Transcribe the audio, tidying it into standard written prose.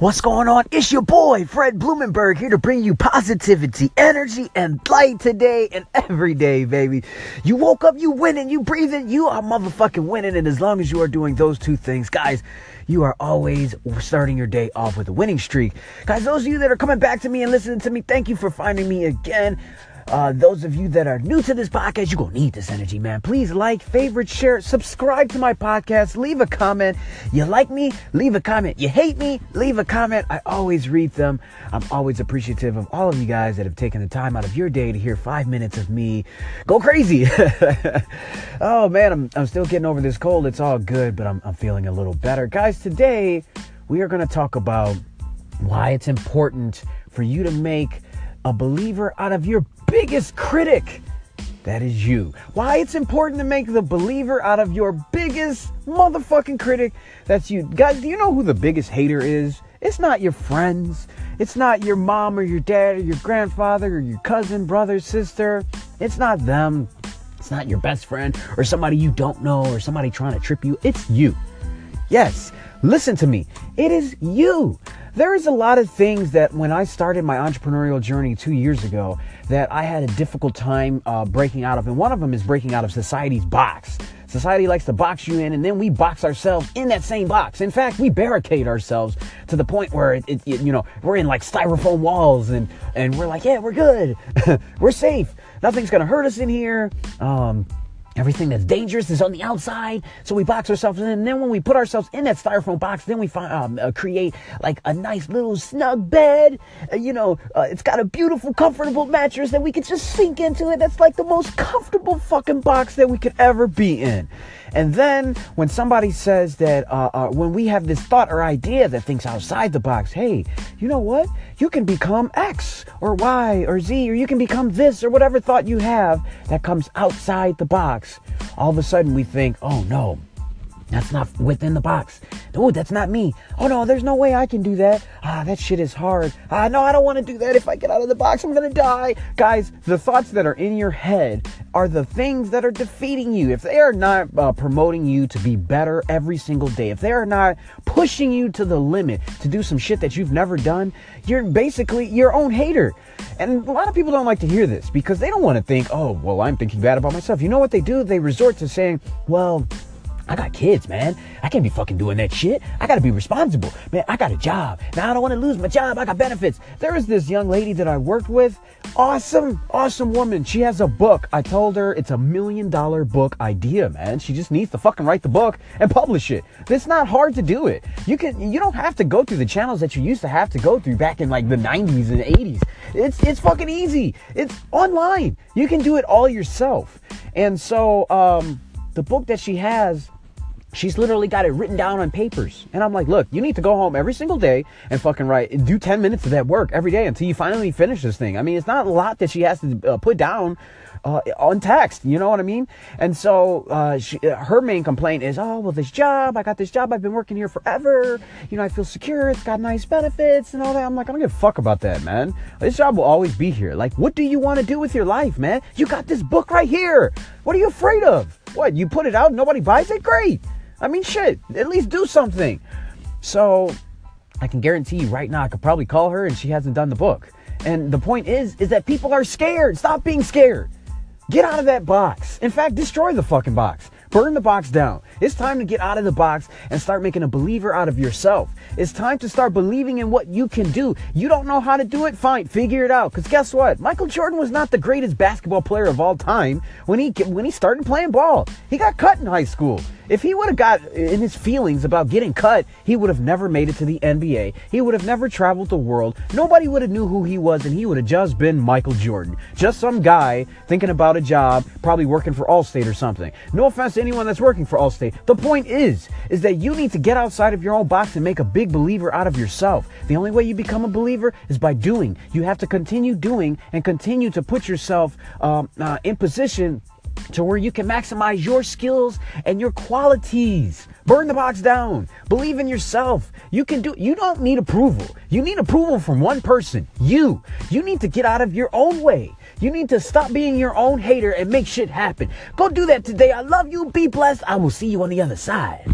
What's going on? It's your boy, Fred Blumenberg, here to bring you positivity, energy, and light today and every day, baby. You woke up, you winning, you breathing, you are motherfucking winning. And as long as you are doing those two things, guys, you are always starting your day off with a winning streak. Guys, those of you that are coming back to me and listening to me, thank you for finding me again. Those of you that are new to this podcast, you're going to need this energy, man. Please like, favorite, share, subscribe to my podcast, leave a comment. You like me? Leave a comment. You hate me? Leave a comment. I always read them. I'm always appreciative of all of you guys that have taken the time out of your day to hear 5 minutes of me go crazy. Oh, man, I'm still getting over this cold. It's all good, but I'm feeling a little better. Guys, today we are going to talk about why it's important for you to make a believer out of your biggest critic. That is you. Why it's important to make the believer out of your biggest motherfucking critic. That's you. Guys, do you know who the biggest hater is? It's not your friends. It's not your mom or your dad or your grandfather or your cousin, brother, sister. It's not them. It's not your best friend or somebody you don't know or somebody trying to trip you. It's you. Yes. Listen to me. It is you. There is a lot of things that when I started my entrepreneurial journey 2 years ago that I had a difficult time breaking out of. And one of them is breaking out of society's box. Society likes to box you in, and then we box ourselves in that same box. In fact, we barricade ourselves to the point where, we're in like styrofoam walls and we're like, yeah, we're good. We're safe. Nothing's going to hurt us in here. Everything that's dangerous is on the outside, so we box ourselves in. And then when we put ourselves in that styrofoam box, then we find, create like a nice little snug bed. It's got a beautiful, comfortable mattress that we could just sink into it. That's like the most comfortable fucking box that we could ever be in. And then when somebody says that, when we have this thought or idea that thinks outside the box, hey, you know what? You can become X or Y or Z, or you can become this or whatever thought you have that comes outside the box. All of a sudden we think, oh no, that's not within the box. Oh, that's not me. Oh no, there's no way I can do that. That shit is hard. No, I don't want to do that. If I get out of the box, I'm going to die. Guys, the thoughts that are in your head are the things that are defeating you. If they are not promoting you to be better every single day, if they are not pushing you to the limit to do some shit that you've never done, you're basically your own hater. And a lot of people don't like to hear this because they don't want to think, oh, well, I'm thinking bad about myself. You know what they do? They resort to saying, well, I got kids, man. I can't be fucking doing that shit. I got to be responsible. Man, I got a job. Now, I don't want to lose my job. I got benefits. There is this young lady that I worked with. Awesome, awesome woman. She has a book. I told her it's $1 million book idea, man. She just needs to fucking write the book and publish it. It's not hard to do it. You don't have to go through the channels that you used to have to go through back in like the 90s and 80s. It's fucking easy. It's online. You can do it all yourself. And so, the book that she has, she's literally got it written down on papers. And I'm like, look, you need to go home every single day and fucking write, do 10 minutes of that work every day until you finally finish this thing. I mean, it's not a lot that she has to put down on text. You know what I mean? And so her main complaint is, oh, well, this job, I got this job. I've been working here forever. You know, I feel secure. It's got nice benefits and all that. I'm like, I don't give a fuck about that, man. This job will always be here. Like, what do you want to do with your life, man? You got this book right here. What are you afraid of? What, you put it out, nobody buys it? Great. I mean, shit, at least do something. So I can guarantee you right now, I could probably call her and she hasn't done the book. And the point is that people are scared. Stop being scared. Get out of that box. In fact, destroy the fucking box. Burn the box down. It's time to get out of the box and start making a believer out of yourself. It's time to start believing in what you can do. You don't know how to do it? Fine, figure it out. Because guess what? Michael Jordan was not the greatest basketball player of all time when he started playing ball. He got cut in high school. If he would have got in his feelings about getting cut, he would have never made it to the NBA. He would have never traveled the world. Nobody would have knew who he was, and he would have just been Michael Jordan. Just some guy thinking about a job, probably working for Allstate or something. No offense to anyone that's working for Allstate. The point is that you need to get outside of your own box and make a big believer out of yourself. The only way you become a believer is by doing. You have to continue doing and continue to put yourself in position to where you can maximize your skills and your qualities. Burn the box down. Believe in yourself. You can do. You don't need approval. You need approval from one person. You. You need to get out of your own way. You need to stop being your own hater and make shit happen. Go do that today. I love you. Be blessed. I will see you on the other side.